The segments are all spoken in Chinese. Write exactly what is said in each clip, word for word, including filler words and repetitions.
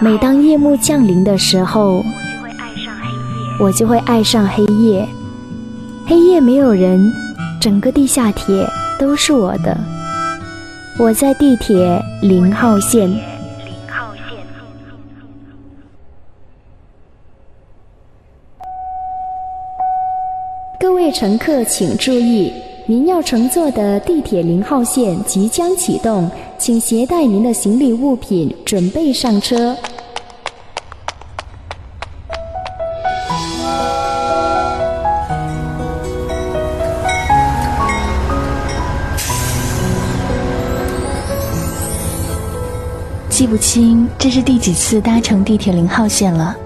每当夜幕降临的时候，我就会爱上黑夜。黑夜没有人，整个地下铁都是我的。我在地铁零号线。各位乘客请注意，您要乘坐的地铁零号线即将启动，请携带您的行李物品，准备上车。记不清这是第几次搭乘地铁零号线了。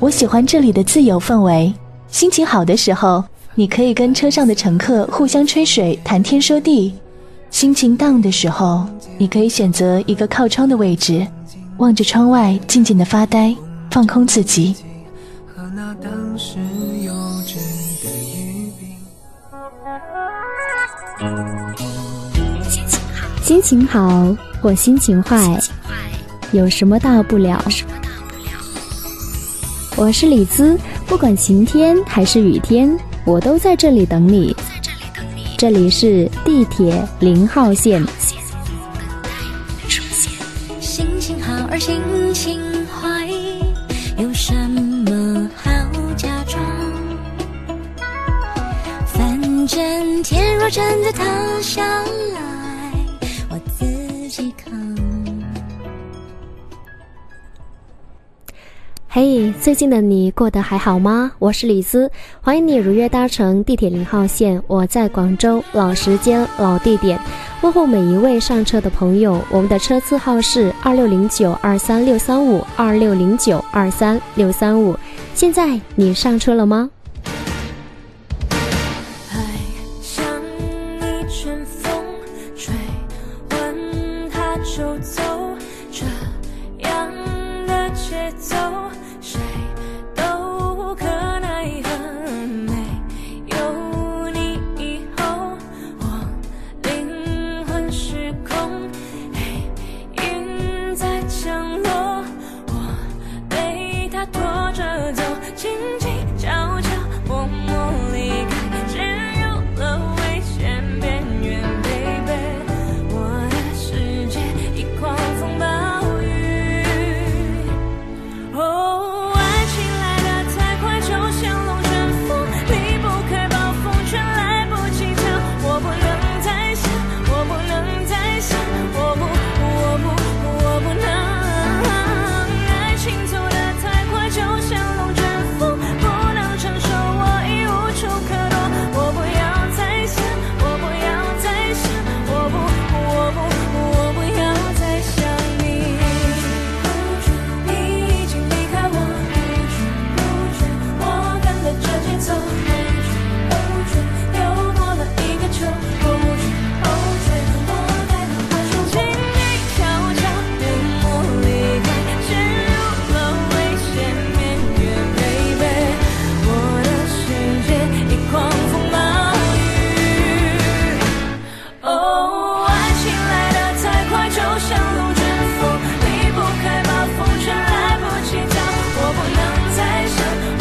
我喜欢这里的自由氛围，心情好的时候，你可以跟车上的乘客互相吹水，谈天说地。心情 down 的时候，你可以选择一个靠窗的位置，望着窗外静静的发呆，放空自己。心情好或心情坏，有什么大不了？我是李姿，不管晴天还是雨天，我都在这里等你。这里是地铁零号线。心情好而心情坏，有什么好假装？反正天若真的塌下来，我自己扛。嘿、hey, 最近的你过得还好吗？我是李姿，欢迎你如约搭乘地铁零号线。我在广州，老时间老地点，问候每一位上车的朋友。我们的车次号是二六零九二三六三五 二六零九二三六三五。现在你上车了吗？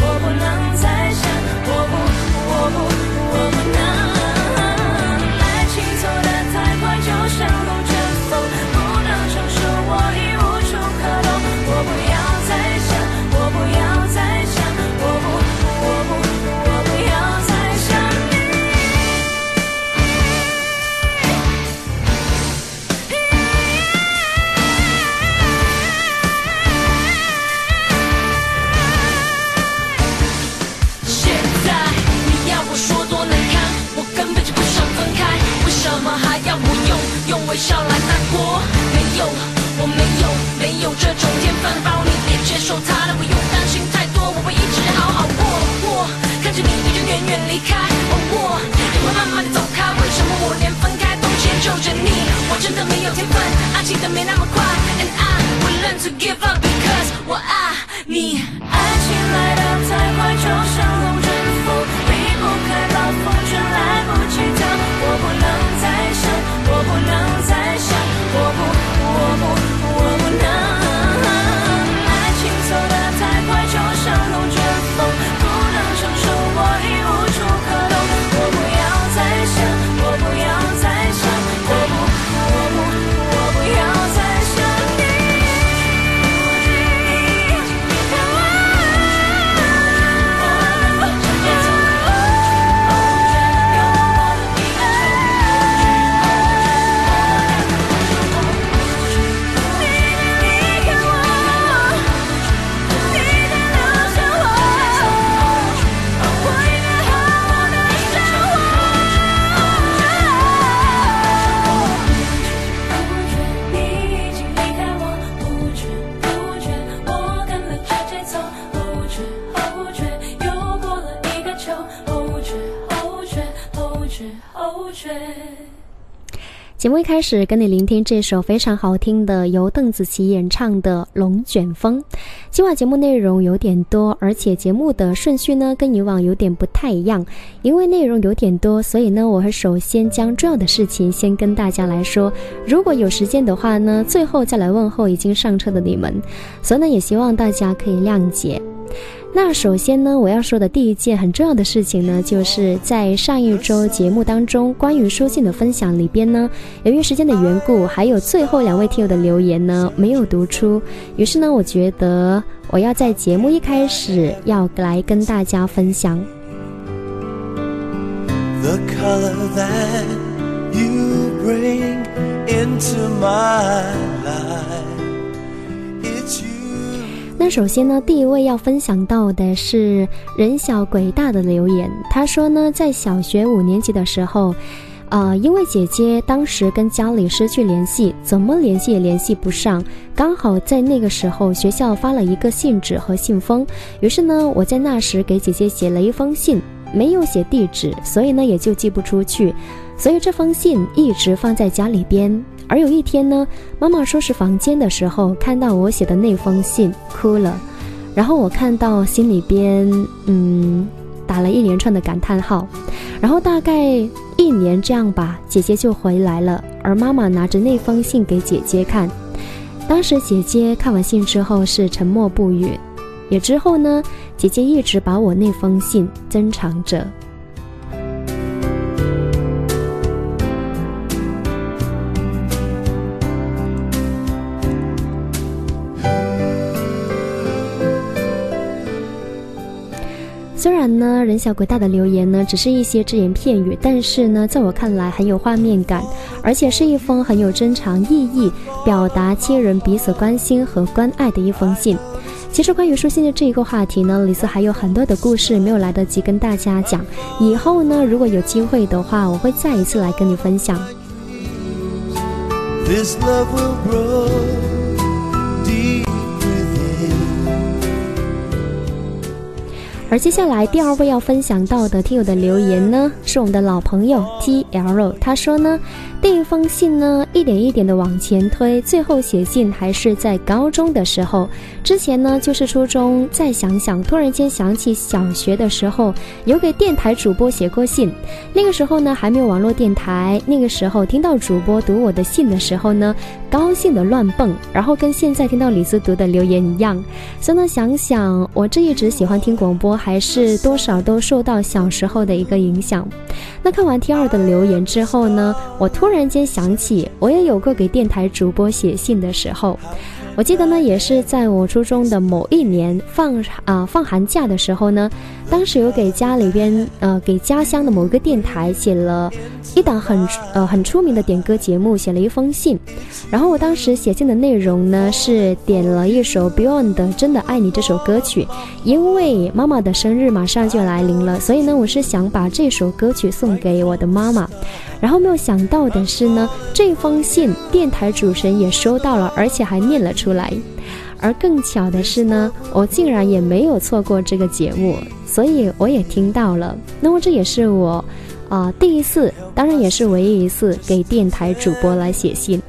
我不能再想，我不，我不，我不能。节目一开始跟你聆听这首非常好听的由邓紫棋演唱的《龙卷风》。今晚节目内容有点多，而且节目的顺序呢跟以往有点不太一样，因为内容有点多，所以呢我会首先将重要的事情先跟大家来说，如果有时间的话呢最后再来问候已经上车的你们，所以呢也希望大家可以谅解。那首先呢，我要说的第一件很重要的事情呢，就是在上一周节目当中关于书信的分享里边呢，由于时间的缘故，还有最后两位听友的留言呢没有读出，于是呢我觉得我要在节目一开始要来跟大家分享。 The color that you bring into my life。那首先呢，第一位要分享到的是人小鬼大的留言。他说呢，在小学五年级的时候，呃，因为姐姐当时跟家里失去联系，怎么联系也联系不上，刚好在那个时候学校发了一个信纸和信封，于是呢，我在那时给姐姐写了一封信，没有写地址，所以呢也就寄不出去，所以这封信一直放在家里边。而有一天呢，妈妈收拾房间的时候看到我写的那封信哭了，然后我看到心里边嗯打了一连串的感叹号。然后大概一年这样吧，姐姐就回来了，而妈妈拿着那封信给姐姐看，当时姐姐看完信之后是沉默不语，也之后呢姐姐一直把我那封信珍藏着。虽然呢人小鬼大的留言呢只是一些只言片语，但是呢在我看来很有画面感，而且是一封很有珍藏意义，表达亲人彼此关心和关爱的一封信。其实关于书信的这一个话题呢，李斯还有很多的故事没有来得及跟大家讲，以后呢如果有机会的话我会再一次来跟你分享。 This love will grow。而接下来第二位要分享到的听友的留言呢，是我们的老朋友 T L。 他说呢，第一封信呢一点一点的往前推，最后写信还是在高中的时候，之前呢就是初中，再想想突然间想起小学的时候有给电台主播写过信，那个时候呢还没有网络电台，那个时候听到主播读我的信的时候呢高兴的乱蹦，然后跟现在听到李斯读的留言一样，所以呢想想我这一直喜欢听广播，还是多少都受到小时候的一个影响。那看完 T 二 的留言之后呢，我突然间想起我也有过给电台主播写信的时候，我记得呢也是在我初中的某一年放啊放寒假的时候呢，当时有给家里边呃给家乡的某个电台写了一档很呃很出名的点歌节目，写了一封信。然后我当时写信的内容呢是点了一首 Beyond 的《真的爱你》这首歌曲，因为妈妈的生日马上就来临了，所以呢我是想把这首歌曲送给我的妈妈。然后没有想到的是呢，这封信电台主持人也收到了，而且还念了出来。而更巧的是呢，我竟然也没有错过这个节目，所以我也听到了。那么这也是我啊、呃、第一次，当然也是唯一一次给电台主播来写信。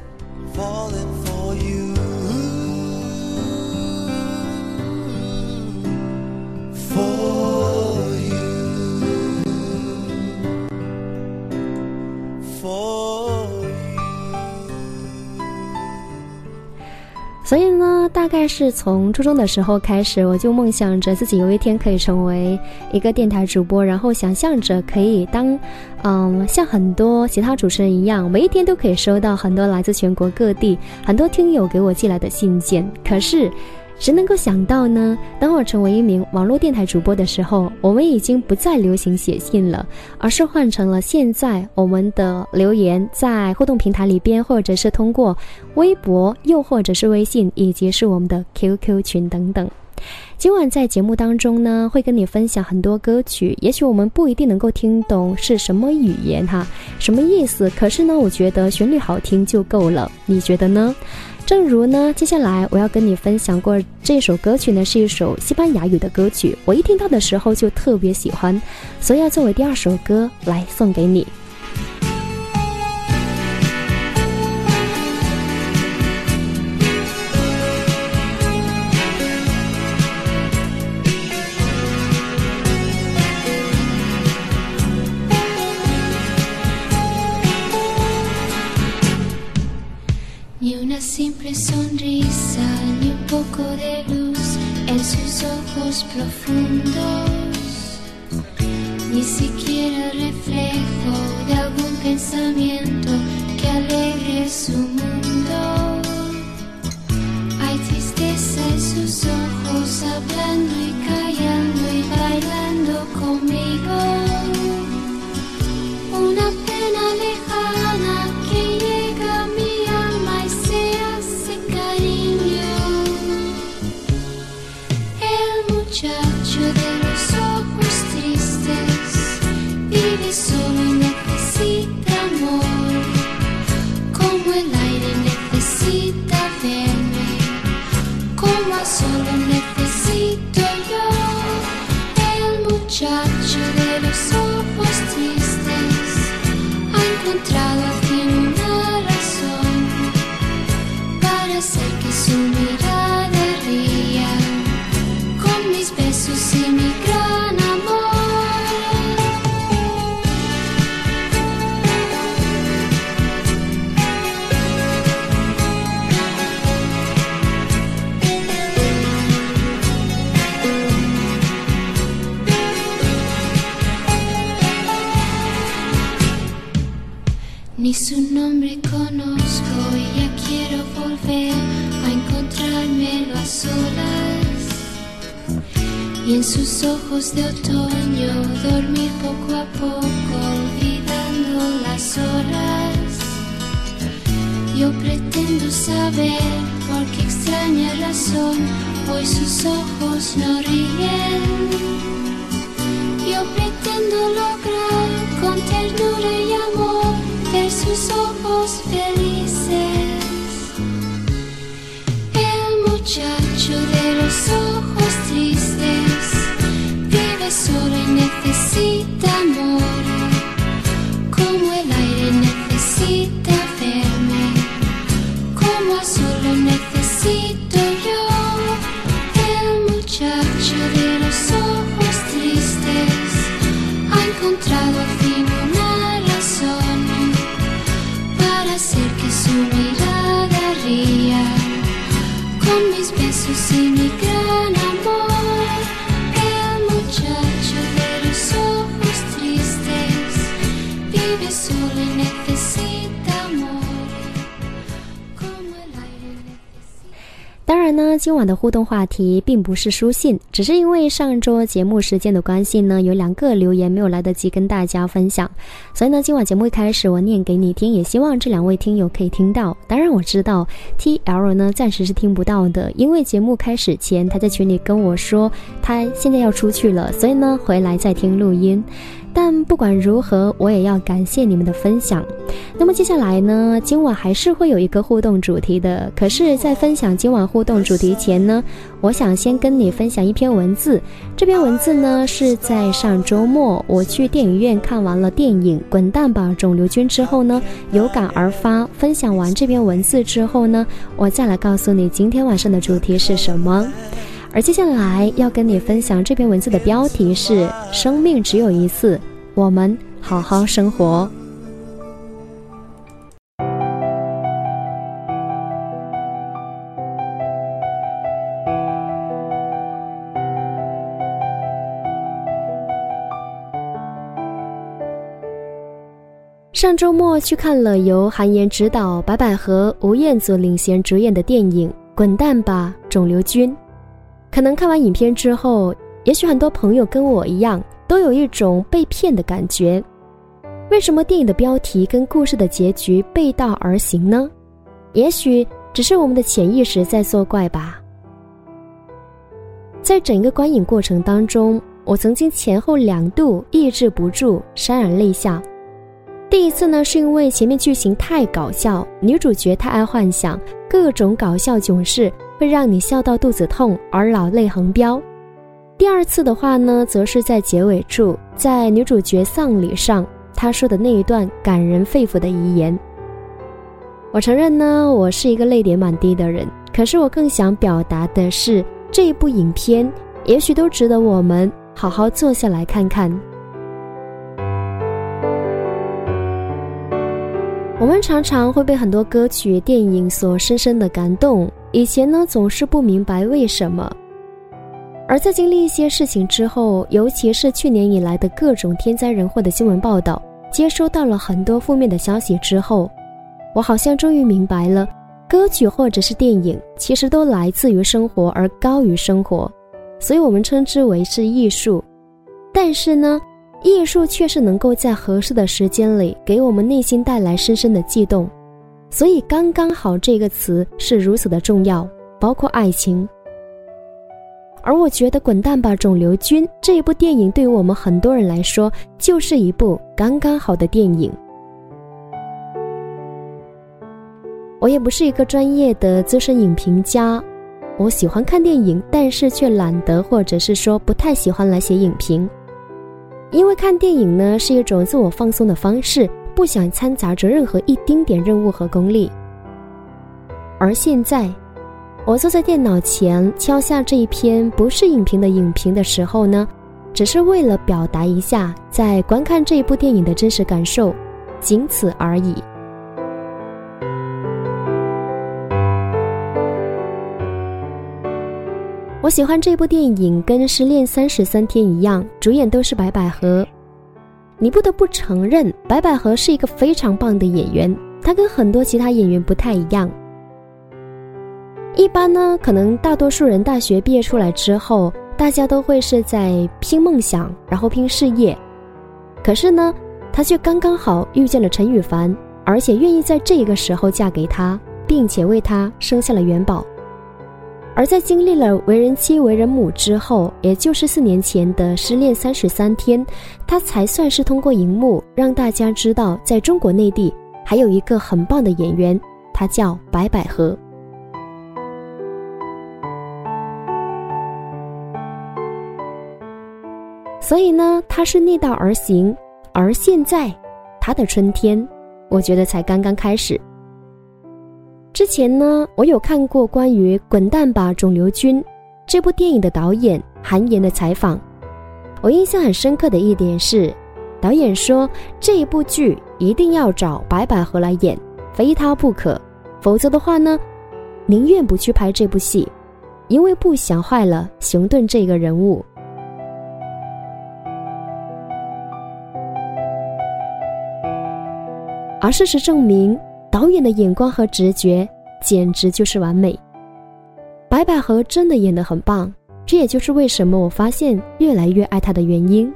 所以呢大概是从初中的时候开始，我就梦想着自己有一天可以成为一个电台主播，然后想象着可以当嗯，像很多其他主持人一样，每一天都可以收到很多来自全国各地很多听友给我寄来的信件。可是谁能够想到呢，当我成为一名网络电台主播的时候，我们已经不再流行写信了，而是换成了现在我们的留言在互动平台里边，或者是通过微博，又或者是微信，以及是我们的 Q Q 群等等。今晚在节目当中呢会跟你分享很多歌曲，也许我们不一定能够听懂是什么语言哈，什么意思，可是呢我觉得旋律好听就够了，你觉得呢？正如呢接下来我要跟你分享过这首歌曲呢是一首西班牙语的歌曲，我一听到的时候就特别喜欢，所以要作为第二首歌来送给你。sonrisa y un poco de luz en sus ojos profundos, ni siquiera reflejo de algún pensamiento que alegre su mundo. Hay tristeza en sus ojos, hablando y callando y bailando conmigo, una pena lejana que llega a mi alma y se hace cariño. El muchacho de los ojos tristes vive solo y necesita amor, como el aire necesita verme, como a solo necesito yo. El muchacho de los ojos tristes ha encontrado al fin una razón para hacer que su mirada ría con mis besos y mi gran amor. Ni su nombre conozco y ya quiero volver a encontrármelo a solas, y en sus ojos de otoño dormir poco a poco olvidando las horas. Yo pretendo saber por qué extraña razón hoy sus ojos no ríen. Yo pretendo lograr con ternura y amor ver sus ojos felices. El muchacho de los ojos tristes vive solo y necesita amor, como el aire necesita verme, como a solo necesito yo. El muchacho de los ojos tristes ha encontrado al fin una razón para hacer que su mirada ría con mis besos y mi gran amor. El muchacho de los ojos tristes vive solo y necesita amor, como el aire necesita. 当然呢，今晚的互动话题并不是书信，只是因为上周节目时间的关系呢，有两个留言没有来得及跟大家分享，所以呢，今晚节目一开始我念给你听，也希望这两位听友可以听到。当然我知道 T L 呢暂时是听不到的，因为节目开始前他在群里跟我说他现在要出去了，所以呢回来再听录音。但不管如何，我也要感谢你们的分享。那么接下来呢，今晚还是会有一个互动主题的，可是在分享今晚互动主题前呢，我想先跟你分享一篇文字。这篇文字呢是在上周末我去电影院看完了电影《滚蛋吧肿瘤君》之后呢，有感而发，分享完这篇文字之后呢，我再来告诉你今天晚上的主题是什么。而接下来要跟你分享这篇文字的标题是《生命只有一次，我们好好生活》。上周末去看了由韩延执导、白百合、吴彦祖领衔主演的电影《滚蛋吧，肿瘤君》。可能看完影片之后，也许很多朋友跟我一样，都有一种被骗的感觉。为什么电影的标题跟故事的结局背道而行呢？也许只是我们的潜意识在作怪吧。在整个观影过程当中，我曾经前后两度抑制不住潸然泪下。第一次呢，是因为前面剧情太搞笑，女主角太爱幻想，各种搞笑囧事会让你笑到肚子痛而老泪横飙。第二次的话呢，则是在结尾处，在女主角丧礼上她说的那一段感人肺腑的遗言。我承认呢，我是一个泪点满地的人，可是我更想表达的是，这一部影片也许都值得我们好好坐下来看看。我们常常会被很多歌曲、电影所深深的感动，以前呢总是不明白为什么，而在经历一些事情之后，尤其是去年以来的各种天灾人祸的新闻报道，接收到了很多负面的消息之后，我好像终于明白了，歌曲或者是电影其实都来自于生活而高于生活，所以我们称之为是艺术。但是呢，艺术却是能够在合适的时间里给我们内心带来深深的悸动，所以刚刚好这个词是如此的重要，包括爱情。而我觉得《滚蛋吧肿瘤君》这一部电影对于我们很多人来说就是一部刚刚好的电影。我也不是一个专业的资深影评家，我喜欢看电影，但是却懒得或者是说不太喜欢来写影评，因为看电影呢是一种自我放松的方式，不想掺杂着任何一丁点任务和功利。而现在我坐在电脑前敲下这一篇不是影评的影评的时候呢，只是为了表达一下在观看这一部电影的真实感受，仅此而已。我喜欢这部电影跟《失恋三十三天》一样，主演都是白百合。你不得不承认，白百合是一个非常棒的演员，她跟很多其他演员不太一样。一般呢，可能大多数人大学毕业出来之后，大家都会是在拼梦想，然后拼事业。可是呢，她却刚刚好遇见了陈羽凡，而且愿意在这个时候嫁给他，并且为他生下了元宝。而在经历了为人妻为人母之后，也就是四年前的《失恋三十三天》，她才算是通过荧幕让大家知道，在中国内地还有一个很棒的演员，她叫白百合。所以呢，他是逆道而行，而现在他的春天我觉得才刚刚开始。之前呢，我有看过关于《滚蛋吧肿瘤君》这部电影的导演韩延的采访，我印象很深刻的一点是，导演说这一部剧一定要找白百合来演，非他不可，否则的话呢宁愿不去拍这部戏，因为不想坏了熊顿这个人物。而事实证明，导演的眼光和直觉简直就是完美。白百合真的演得很棒，这也就是为什么我发现越来越爱她的原因。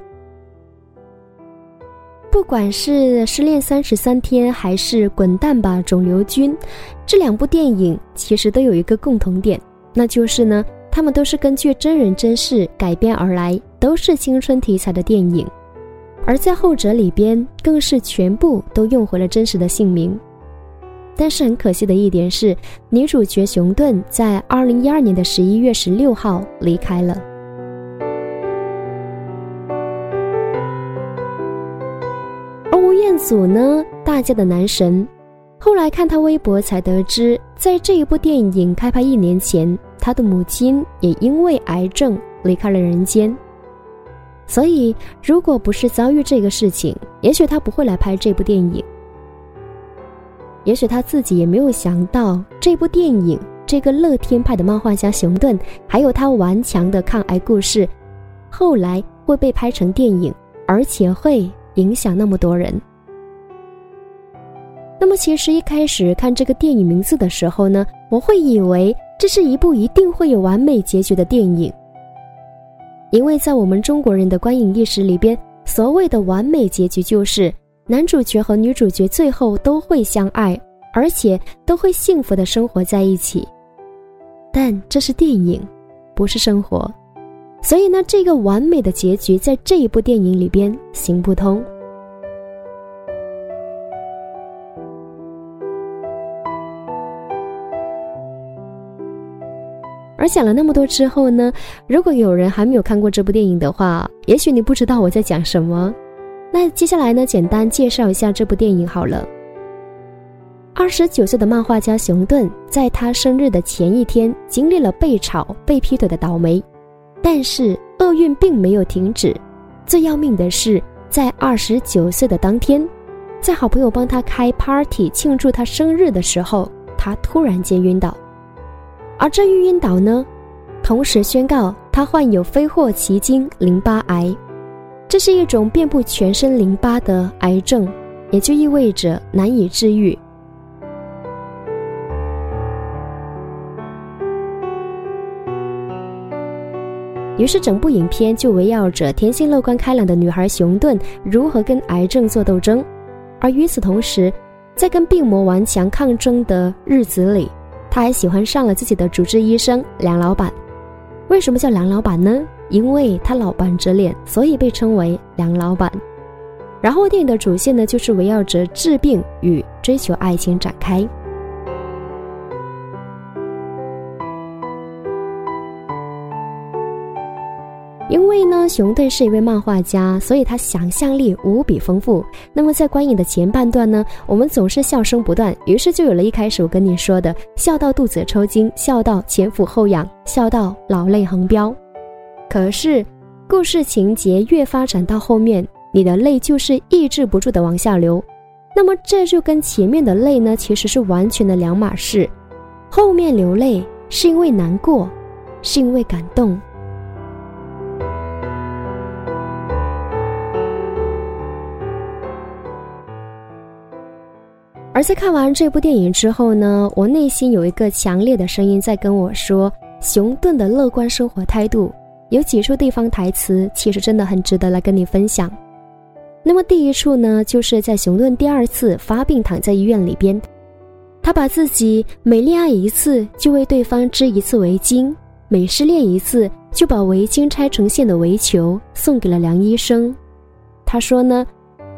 不管是《失恋三十三天》还是《滚蛋吧肿瘤君》，这两部电影其实都有一个共同点，那就是呢，他们都是根据真人真事改编而来，都是青春题材的电影。而在后者里边更是全部都用回了真实的姓名。但是很可惜的一点是，女主角熊顿在二零一二年的十一月十六号离开了。而吴彦祖呢，大家的男神，后来看他微博才得知，在这一部电影开拍一年前，他的母亲也因为癌症离开了人间。所以如果不是遭遇这个事情，也许他不会来拍这部电影，也许他自己也没有想到，这部电影这个乐天派的漫画家熊顿还有他顽强的抗癌故事，后来会被拍成电影，而且会影响那么多人。那么其实一开始看这个电影名字的时候呢，我会以为这是一部一定会有完美结局的电影，因为在我们中国人的观影意识里边，所谓的完美结局就是男主角和女主角最后都会相爱，而且都会幸福的生活在一起。但这是电影，不是生活，所以呢，这个完美的结局在这一部电影里边行不通。而想了那么多之后呢，如果有人还没有看过这部电影的话，也许你不知道我在讲什么。那接下来呢，简单介绍一下这部电影好了。二十九岁的漫画家熊顿在他生日的前一天经历了被炒被劈腿的倒霉，但是厄运并没有停止。最要命的是，在二十九岁的当天，在好朋友帮他开 party 庆祝他生日的时候，他突然间晕倒。而这育婴岛呢，同时宣告他患有非霍奇金淋巴癌，这是一种遍布全身淋巴的癌症，也就意味着难以治愈。于是整部影片就围绕着天性乐观开朗的女孩熊顿如何跟癌症做斗争，而与此同时，在跟病魔顽强抗争的日子里，她还喜欢上了自己的主治医生梁老板。为什么叫梁老板呢？因为他老板着脸，所以被称为梁老板。然后电影的主线呢，就是围绕着治病与追求爱情展开。因为呢，熊顿是一位漫画家，所以他想象力无比丰富。那么在观影的前半段呢，我们总是笑声不断，于是就有了一开始我跟你说的笑到肚子抽筋，笑到前俯后仰，笑到老泪横飙。可是故事情节越发展到后面，你的泪就是抑制不住的往下流。那么这就跟前面的泪呢，其实是完全的两码事。后面流泪是因为难过，是因为感动。而在看完这部电影之后呢，我内心有一个强烈的声音在跟我说，熊顿的乐观生活态度有几处地方台词其实真的很值得来跟你分享。那么第一处呢，就是在熊顿第二次发病躺在医院里边，他把自己每恋爱一次就为对方织一次围巾，每失恋一次就把围巾拆成线的围球送给了梁医生。他说呢，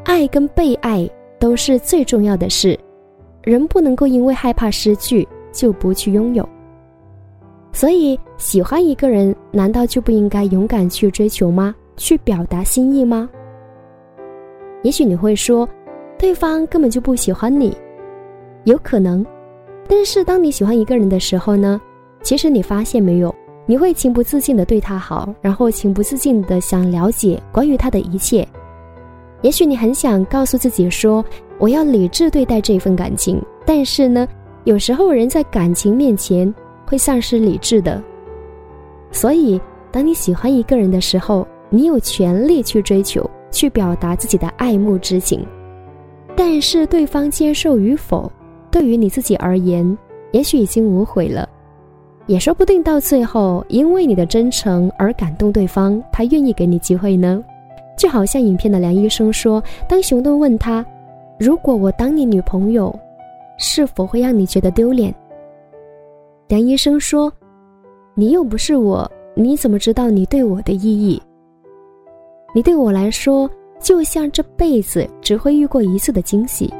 爱跟被爱都是最重要的事，人不能够因为害怕失去就不去拥有。所以喜欢一个人难道就不应该勇敢去追求吗？去表达心意吗？也许你会说对方根本就不喜欢你，有可能。但是当你喜欢一个人的时候呢，其实你发现没有，你会情不自禁地对他好，然后情不自禁地想了解关于他的一切。也许你很想告诉自己说，我要理智对待这份感情，但是呢，有时候人在感情面前会丧失理智的。所以当你喜欢一个人的时候，你有权利去追求，去表达自己的爱慕之情。但是对方接受与否，对于你自己而言也许已经无悔了，也说不定到最后因为你的真诚而感动对方，他愿意给你机会呢。就好像影片的梁医生说，当熊顿问他，如果我当你女朋友是否会让你觉得丢脸，梁医生说，你又不是我，你怎么知道你对我的意义？你对我来说就像这辈子只会遇过一次的惊喜。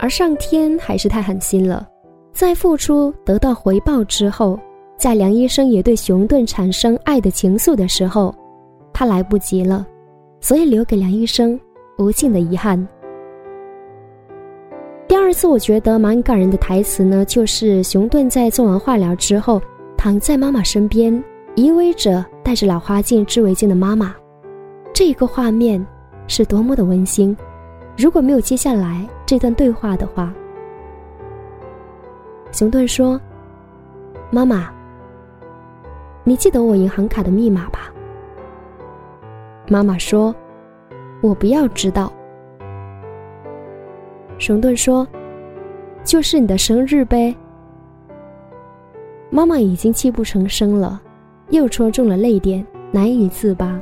而上天还是太狠心了，在付出得到回报之后，在梁医生也对熊顿产生爱的情愫的时候，他来不及了，所以留给梁医生无尽的遗憾。第二次我觉得蛮感人的台词呢，就是熊顿在做完化疗之后，躺在妈妈身边，依偎着戴着老花镜织围巾的妈妈。这个画面是多么的温馨，如果没有接下来这段对话的话，熊顿说，妈妈，你记得我银行卡的密码吧？妈妈说，我不要知道。熊顿说，就是你的生日呗。妈妈已经泣不成声了，又戳中了泪点，难以自拔。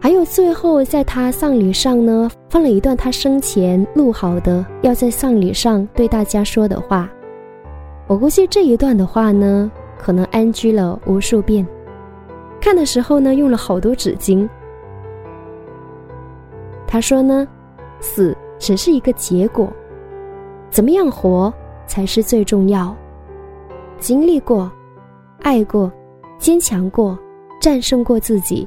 还有最后在他丧礼上呢，放了一段他生前录好的要在丧礼上对大家说的话。我估计这一段的话呢，可能N G了无数遍，看的时候呢用了好多纸巾。他说呢，死只是一个结果，怎么样活才是最重要。经历过，爱过，坚强过，战胜过自己，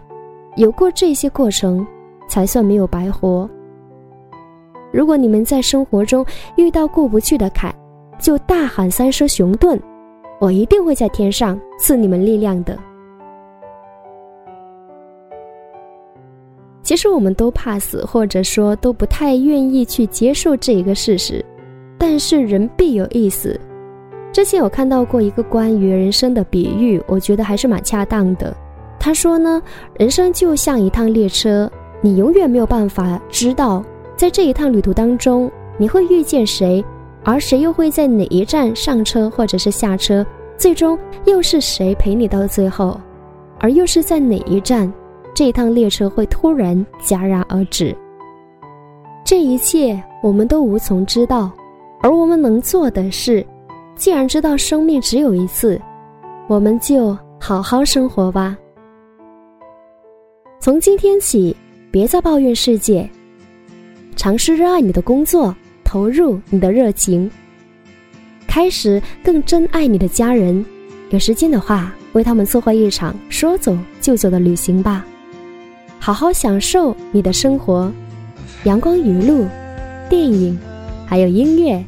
有过这些过程才算没有白活。如果你们在生活中遇到过不去的坎，就大喊三声熊顿，我一定会在天上赐你们力量的。其实我们都怕死，或者说都不太愿意去接受这一个事实，但是人必有一死。之前我看到过一个关于人生的比喻，我觉得还是蛮恰当的。他说呢，人生就像一趟列车，你永远没有办法知道在这一趟旅途当中你会遇见谁，而谁又会在哪一站上车或者是下车，最终又是谁陪你到最后，而又是在哪一站这一趟列车会突然戛然而止。这一切我们都无从知道，而我们能做的是，既然知道生命只有一次，我们就好好生活吧。从今天起，别再抱怨世界，尝试热爱你的工作，投入你的热情，开始更珍爱你的家人，有时间的话，为他们策划一场说走就走的旅行吧。好好享受你的生活，阳光雨露，电影，还有音乐。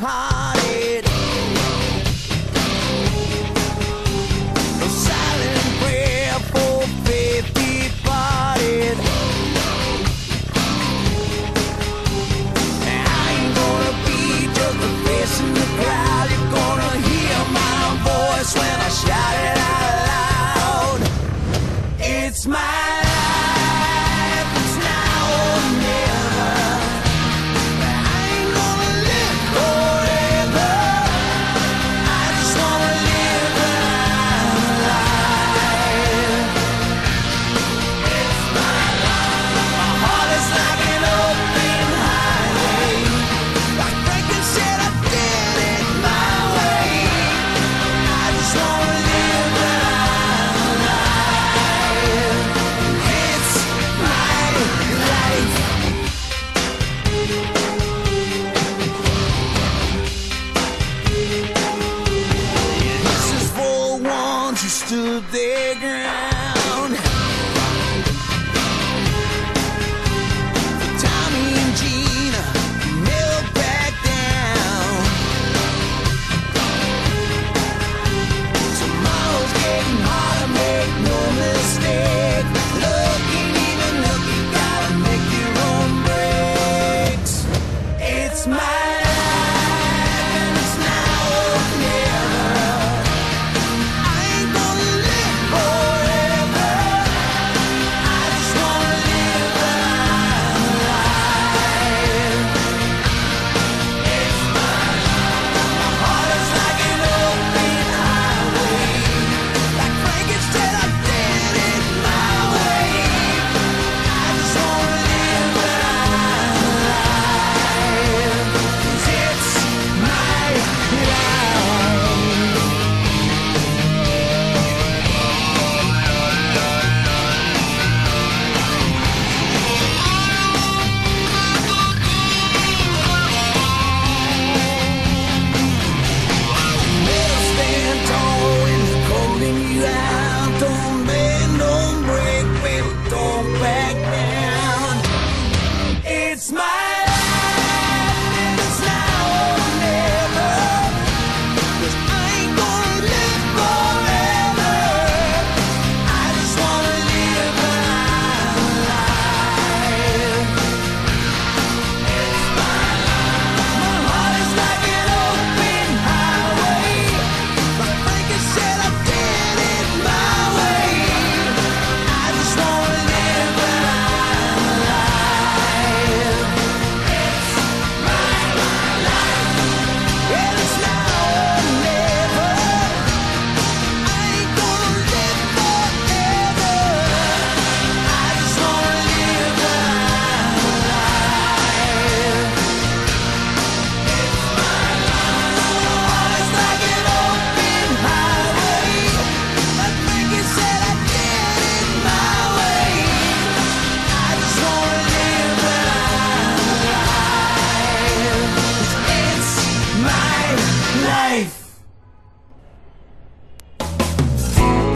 Silent prayer for fifty-bodied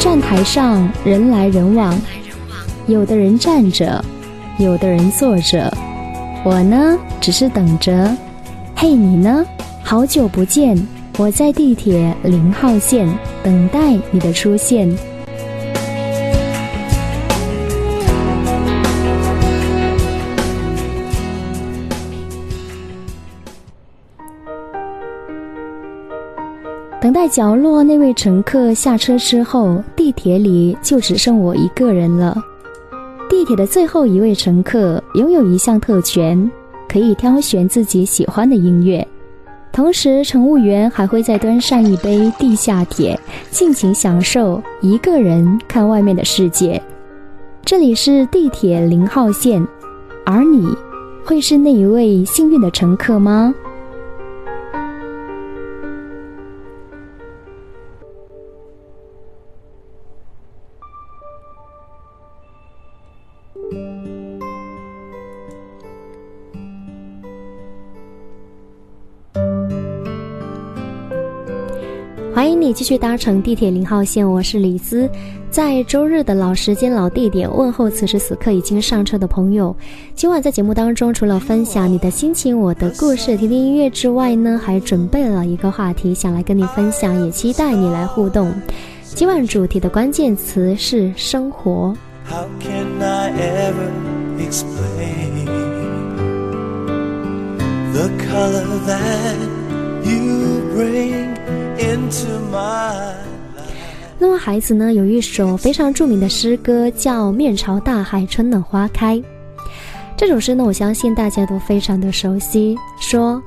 站台上人来人往，有的人站着，有的人坐着，我呢只是等着。嘿，你呢？好久不见，我在地铁零号线等待你的出现。等待角落那位乘客下车之后，地铁里就只剩我一个人了。地铁的最后一位乘客拥有一项特权，可以挑选自己喜欢的音乐。同时，乘务员还会再端上一杯地下铁，尽情享受一个人看外面的世界。这里是地铁零号线，而你会是那一位幸运的乘客吗？欢迎你继续搭乘地铁零号线，我是李姿，在周日的老时间老地点问候此时此刻已经上车的朋友。今晚在节目当中，除了分享你的心情、我的故事、听听音乐之外呢，还准备了一个话题想来跟你分享，也期待你来互动。今晚主题的关键词是生活。 How can I ever explain the color that you bring into my life。 那么孩子呢，有一首非常著名的诗歌叫《面朝大海，春暖花开》。这首诗呢，我相信大家都非常的熟悉。说，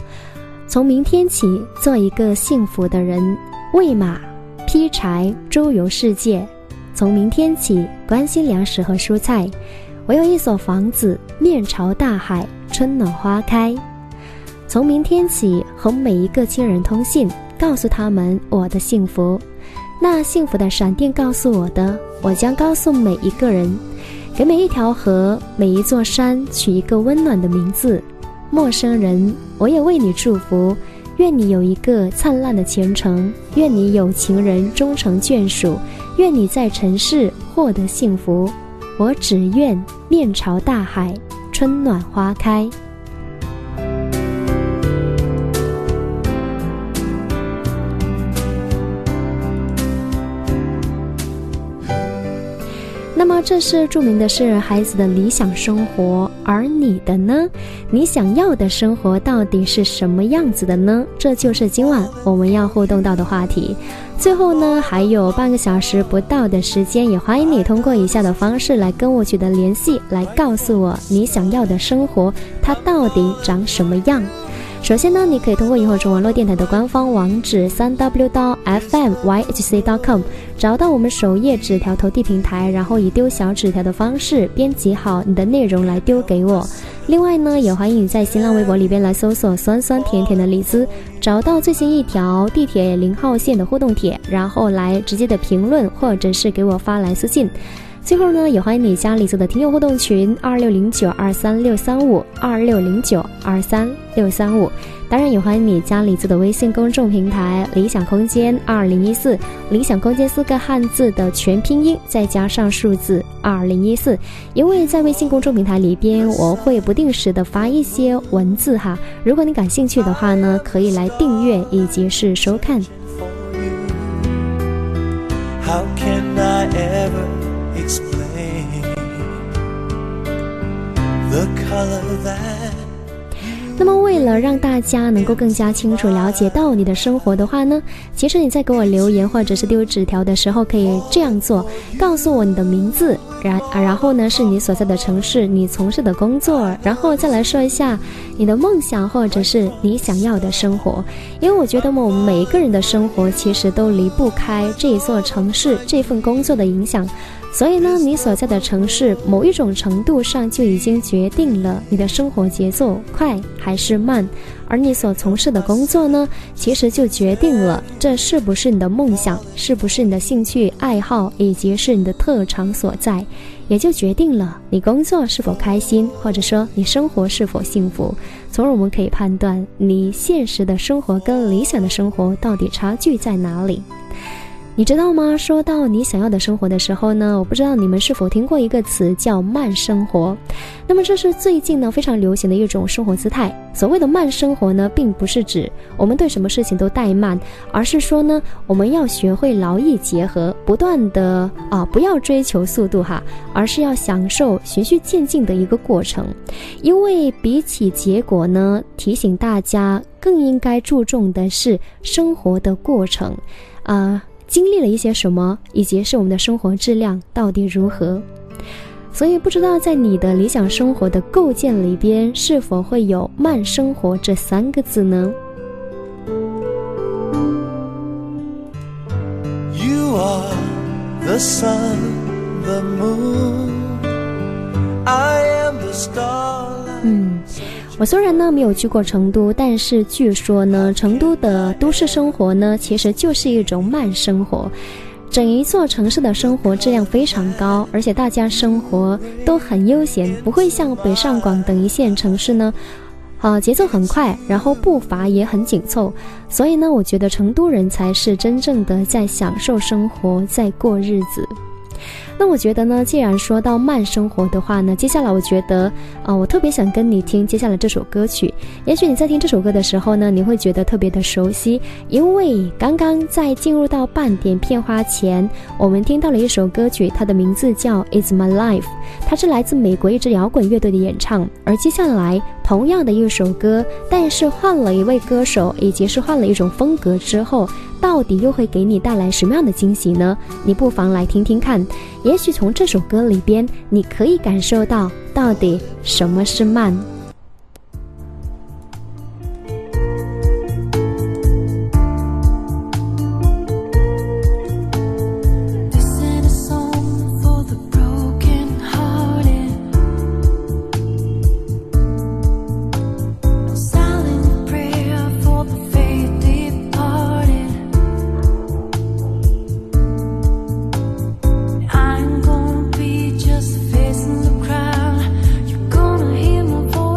从明天起，做一个幸福的人，喂马，劈柴，周游世界。从明天起，关心粮食和蔬菜。我有一所房子，面朝大海，春暖花开。从明天起，和每一个亲人通信，告诉他们我的幸福。那幸福的闪电告诉我的，我将告诉每一个人。给每一条河，每一座山取一个温暖的名字。陌生人，我也为你祝福，愿你有一个灿烂的前程，愿你有情人终成眷属，愿你在尘世获得幸福。我只愿面朝大海，春暖花开。那么这是著名的诗人孩子的理想生活。而你的呢？你想要的生活到底是什么样子的呢？这就是今晚我们要互动到的话题。最后呢，还有半个小时不到的时间，也欢迎你通过以下的方式来跟我取得联系，来告诉我你想要的生活它到底长什么样。首先呢，你可以通过以后中网络电台的官方网址 三 w 到 f m y h c 点 com 找到我们首页纸条投递平台，然后以丢小纸条的方式编辑好你的内容来丢给我。另外呢，也欢迎你在新浪微博里边来搜索酸酸甜甜的李兹，找到最新一条地铁零号线的互动帖，然后来直接的评论或者是给我发来私信。最后呢，也欢迎你加李子的听友互动群二六零九二三六三五二六零九二三六三五，当然也欢迎你加李子的微信公众平台理想空间二零一四，理想空间四个汉字的全拼音再加上数字二零一四，因为在微信公众平台里边我会不定时的发一些文字哈，如果你感兴趣的话呢，可以来订阅以及是收看。 How can I ever explain the color that。那么为了让大家能够更加清楚了解到你的生活的话呢，其实你在给我留言或者是丢纸条的时候可以这样做，告诉我你的名字，然然后呢是你所在的城市，你从事的工作，然后再来说一下你的梦想或者是你想要的生活。因为我觉得我们每一个人的生活其实都离不开这一座城市这份工作的影响，所以呢你所在的城市某一种程度上就已经决定了你的生活节奏快还是慢，而你所从事的工作呢其实就决定了这是不是你的梦想，是不是你的兴趣爱好以及是你的特长所在，也就决定了你工作是否开心，或者说你生活是否幸福，从而我们可以判断你现实的生活跟理想的生活到底差距在哪里。你知道吗？说到你想要的生活的时候呢，我不知道你们是否听过一个词叫慢生活。那么这是最近呢非常流行的一种生活姿态。所谓的慢生活呢，并不是指我们对什么事情都怠慢，而是说呢，我们要学会劳逸结合，不断的啊，不要追求速度哈，而是要享受循序渐进的一个过程。因为比起结果呢，提醒大家更应该注重的是生活的过程，啊。经历了一些什么，以及是我们的生活质量到底如何。所以不知道在你的理想生活的构建里边是否会有慢生活这三个字呢？ You are the sun, the moon, I am the starlight。 嗯我虽然呢没有去过成都，但是据说呢，成都的都市生活呢，其实就是一种慢生活。整一座城市的生活质量非常高，而且大家生活都很悠闲，不会像北上广等一线城市呢，呃，节奏很快，然后步伐也很紧凑。所以呢，我觉得成都人才是真正的在享受生活，在过日子。那我觉得呢，既然说到慢生活的话呢，接下来我觉得啊、呃，我特别想跟你听接下来这首歌曲。也许你在听这首歌的时候呢，你会觉得特别的熟悉，因为刚刚在进入到半点片花前，我们听到了一首歌曲，它的名字叫 It's My Life， 它是来自美国一支摇滚乐队的演唱。而接下来同样的一首歌，但是换了一位歌手，以及是换了一种风格之后，到底又会给你带来什么样的惊喜呢？你不妨来听听看，也许从这首歌里边，你可以感受到到底什么是慢。I'm gonna be just facing the crowd. You're gonna hear my voice.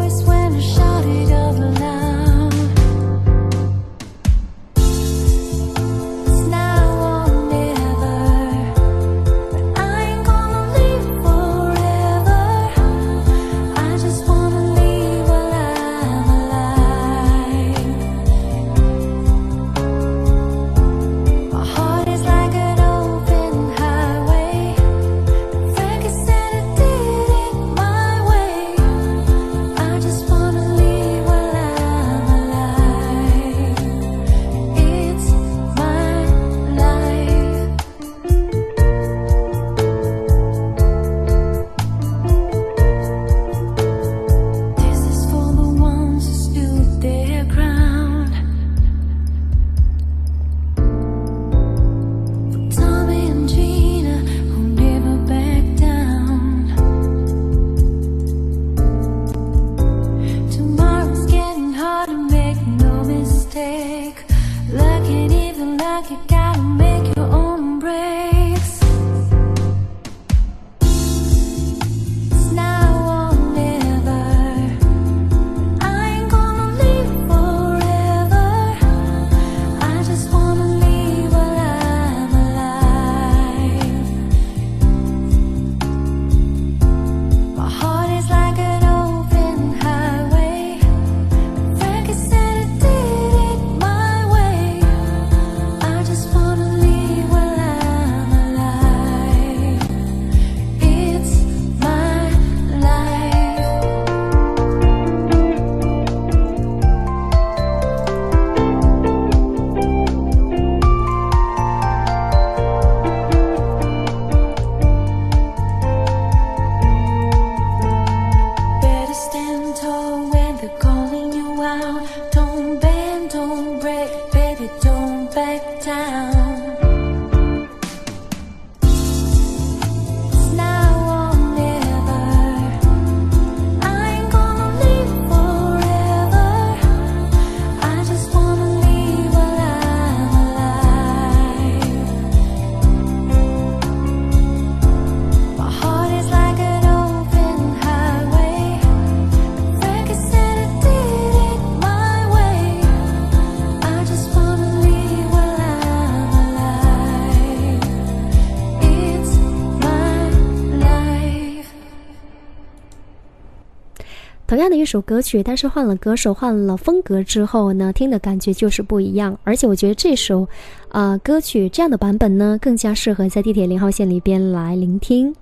同样的一首歌曲，但是换了歌手换了风格之后呢，听的感觉就是不一样。而且我觉得这首呃，歌曲这样的版本呢更加适合在地铁零号线里边来聆听。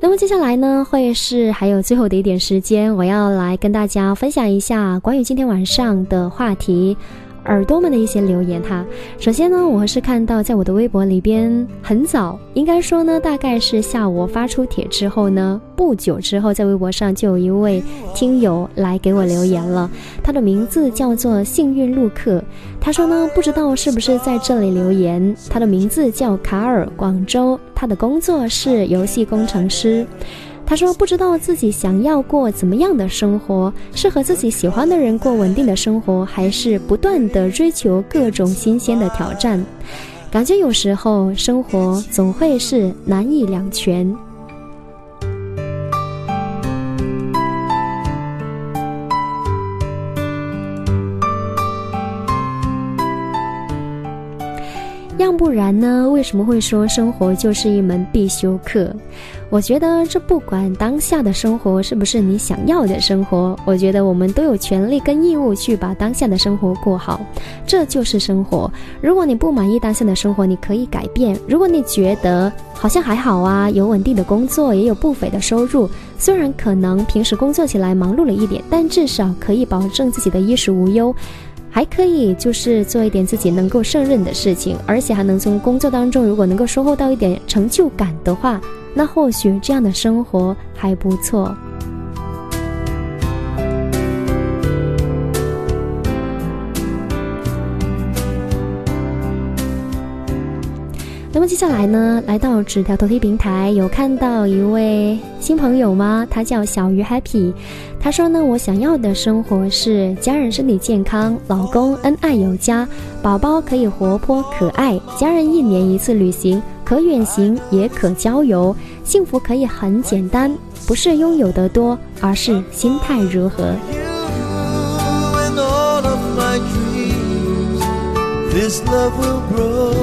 那么接下来呢会是还有最后的一点时间，我要来跟大家分享一下关于今天晚上的话题耳朵们的一些留言哈。首先呢，我是看到在我的微博里边很早，应该说呢大概是下午发出帖之后呢不久之后，在微博上就有一位听友来给我留言了，他的名字叫做幸运陆克。他说呢不知道是不是在这里留言，他的名字叫卡尔广州，他的工作是游戏工程师。他说不知道自己想要过怎么样的生活，是和自己喜欢的人过稳定的生活，还是不断的追求各种新鲜的挑战。感觉有时候生活总会是难以两全。要不然呢为什么会说生活就是一门必修课。我觉得这不管当下的生活是不是你想要的生活，我觉得我们都有权利跟义务去把当下的生活过好，这就是生活。如果你不满意当下的生活，你可以改变。如果你觉得好像还好啊，有稳定的工作，也有不菲的收入，虽然可能平时工作起来忙碌了一点，但至少可以保证自己的衣食无忧，还可以就是做一点自己能够胜任的事情，而且还能从工作当中如果能够收获到一点成就感的话，那或许这样的生活还不错。那么接下来呢来到纸条投递平台，有看到一位新朋友吗，他叫小鱼 Happy。 他说呢我想要的生活是家人身体健康，老公恩爱有加，宝宝可以活泼可爱，家人一年一次旅行，可远行也可郊游，幸福可以很简单，不是拥有的多，而是心态如何。 You and all of my dreams, this love will grow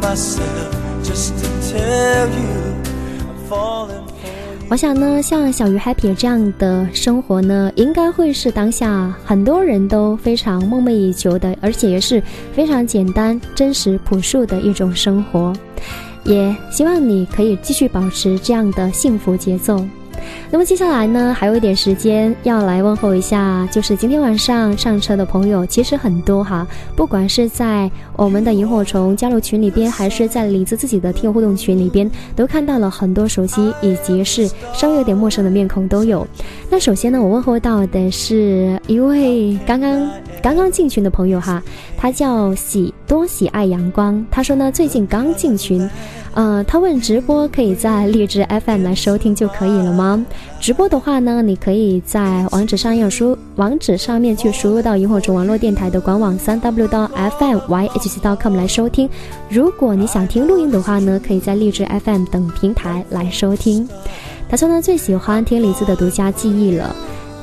myself just to tell you I'm falling for you。 我想呢像小鱼 Happy 这样的生活呢应该会是当下很多人都非常梦寐以求的，而且也是非常简单真实朴素的一种生活，也希望你可以继续保持这样的幸福节奏。那么接下来呢还有一点时间要来问候一下就是今天晚上上车的朋友，其实很多哈，不管是在我们的萤火虫交流群里边，还是在李子自己的听友互动群里边，都看到了很多熟悉以及是稍微有点陌生的面孔都有。那首先呢我问候到的是一位刚刚刚刚进群的朋友哈，他叫喜多喜爱阳光。他说呢最近刚进群呃，他问直播可以在荔枝 F M 来收听就可以了吗？直播的话呢，你可以在网址上要输网址上面去输入到萤火虫网络电台的官网 三 w 到 f m y h c 点 com 来收听。如果你想听录音的话呢，可以在荔枝 F M 等平台来收听。他说呢，最喜欢听李子的独家记忆了。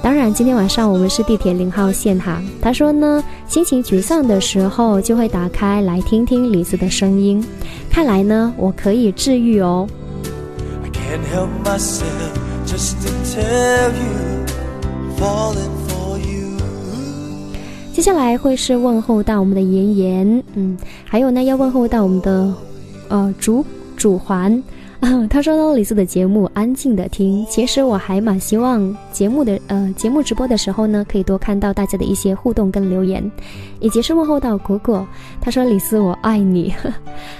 当然今天晚上我们是地铁零号线哈。他说呢，心情沮丧的时候就会打开来听听李子的声音，看来呢我可以治愈哦。 I can't help myself just to tell you, falling for you. 接下来会是问候到我们的妍妍，嗯，还有呢要问候到我们的呃主主环。他说呢，李子的节目安静的听，其实我还蛮希望节目的呃节目直播的时候呢，可以多看到大家的一些互动跟留言，以及是问候到果果，他说李子我爱你，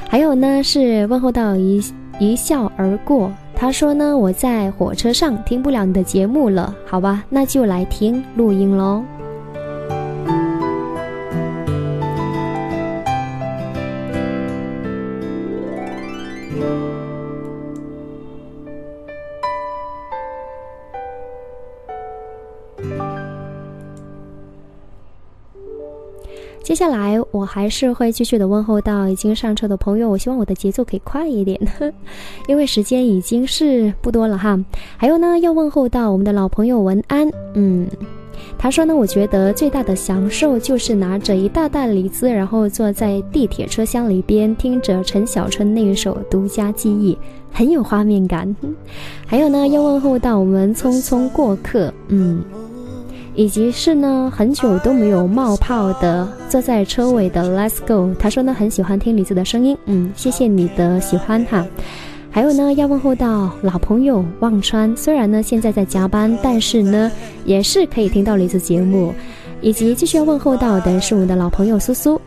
还有呢是问候到一一笑而过，他说呢我在火车上听不了你的节目了，好吧，那就来听录音喽。接下来我还是会继续的问候到已经上车的朋友，我希望我的节奏可以快一点，因为时间已经是不多了哈。还有呢要问候到我们的老朋友文安，嗯，他说呢，我觉得最大的享受就是拿着一大袋李子，然后坐在地铁车厢里边听着陈小春那一首独家记忆，很有画面感。还有呢要问候到我们匆匆过客，嗯，以及是呢很久都没有冒泡的坐在车尾的 Let's Go， 他说呢很喜欢听李子的声音，嗯，谢谢你的喜欢哈。还有呢要问候到老朋友忘川，虽然呢现在在加班，但是呢也是可以听到李子节目。以及继续要问候到的是我们的老朋友苏苏。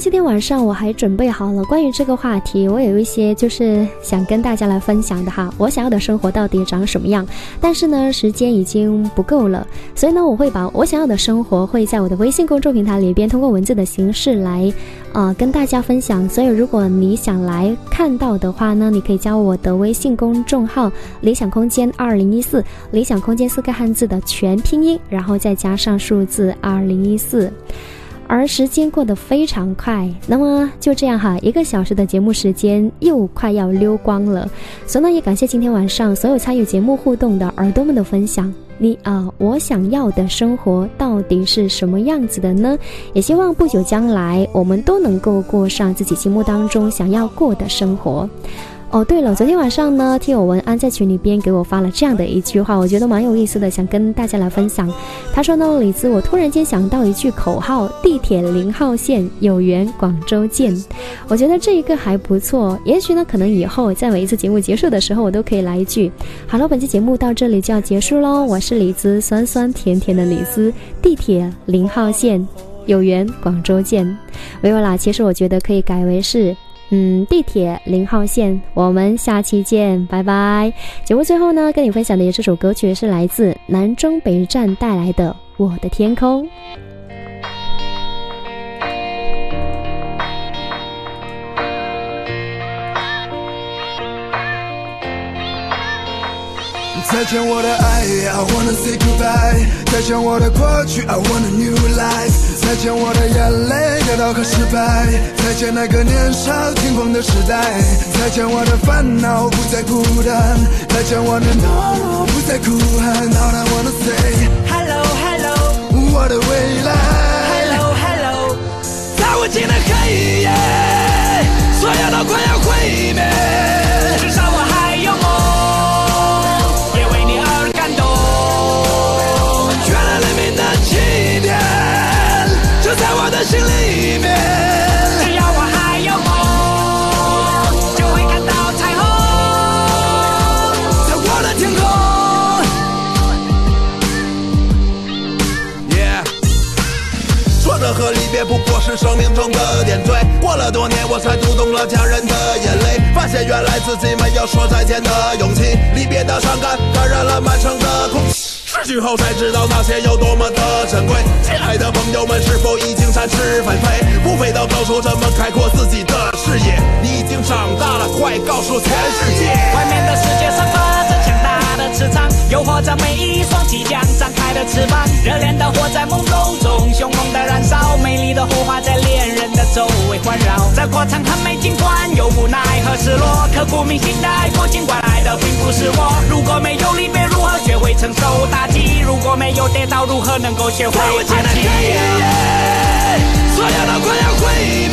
今天晚上我还准备好了关于这个话题，我有一些就是想跟大家来分享的哈，我想要的生活到底长什么样，但是呢时间已经不够了，所以呢我会把我想要的生活会在我的微信公众平台里边通过文字的形式来呃跟大家分享，所以如果你想来看到的话呢，你可以加我的微信公众号理想空间二零一四，理想空间四个汉字的全拼音，然后再加上数字二零一四。而时间过得非常快，那么就这样哈，一个小时的节目时间又快要溜光了，所以呢也感谢今天晚上所有参与节目互动的耳朵们的分享。你啊、呃，我想要的生活到底是什么样子的呢？也希望不久将来我们都能够过上自己心目当中想要过的生活。哦，对了，昨天晚上呢听友文安在群里边给我发了这样的一句话，我觉得蛮有意思的，想跟大家来分享。他说呢，李子，我突然间想到一句口号，地铁零号线有缘广州见。我觉得这一个还不错，也许呢可能以后在每一次节目结束的时候我都可以来一句。好了，本期节目到这里就要结束咯，我是李子，酸酸甜甜的李子，地铁零号线有缘广州见。没有啦，其实我觉得可以改为是嗯，地铁零号线，我们下期见，拜拜。节目最后呢，跟你分享的这首歌曲是来自南征北战带来的《我的天空》。再见我的爱 I wanna say goodbye， 再见我的过去 I want a new life， 再见我的眼泪跌倒和失败，再见那个年少轻狂的时代，再见我的烦恼不再孤单，再见我的懦弱不再哭喊。 All I wanna say hello hello， 我的未来 hello hello， 在无尽的黑夜，所有都快要毁灭。心里面，只要我还有梦，就会看到彩虹，在我的天空。舍和离别不过是生命中的点缀。过了多年，我才读懂了家人的眼泪，发现原来自己没有说再见的勇气。离别的伤感感染了满城的空气。 失去后才知道那些有多么的珍贵，亲爱的朋友们，是否已经展翅纷飞？不飞到高处，怎么开阔自己的视野？你已经长大了，快告诉全世界！外面的世界散发着强大的磁场，诱惑着每一双即将张开的翅膀。热烈的火在梦中中，凶猛的燃烧，美丽的火花在恋人的周围环绕。这过程很美，尽管有无奈和失落，刻骨铭心的爱过，尽管来的并不是我。如果没有离别，如何学会承受打击？ 如果没有跌倒，如何能够学会坚强？所有的快乐回忆。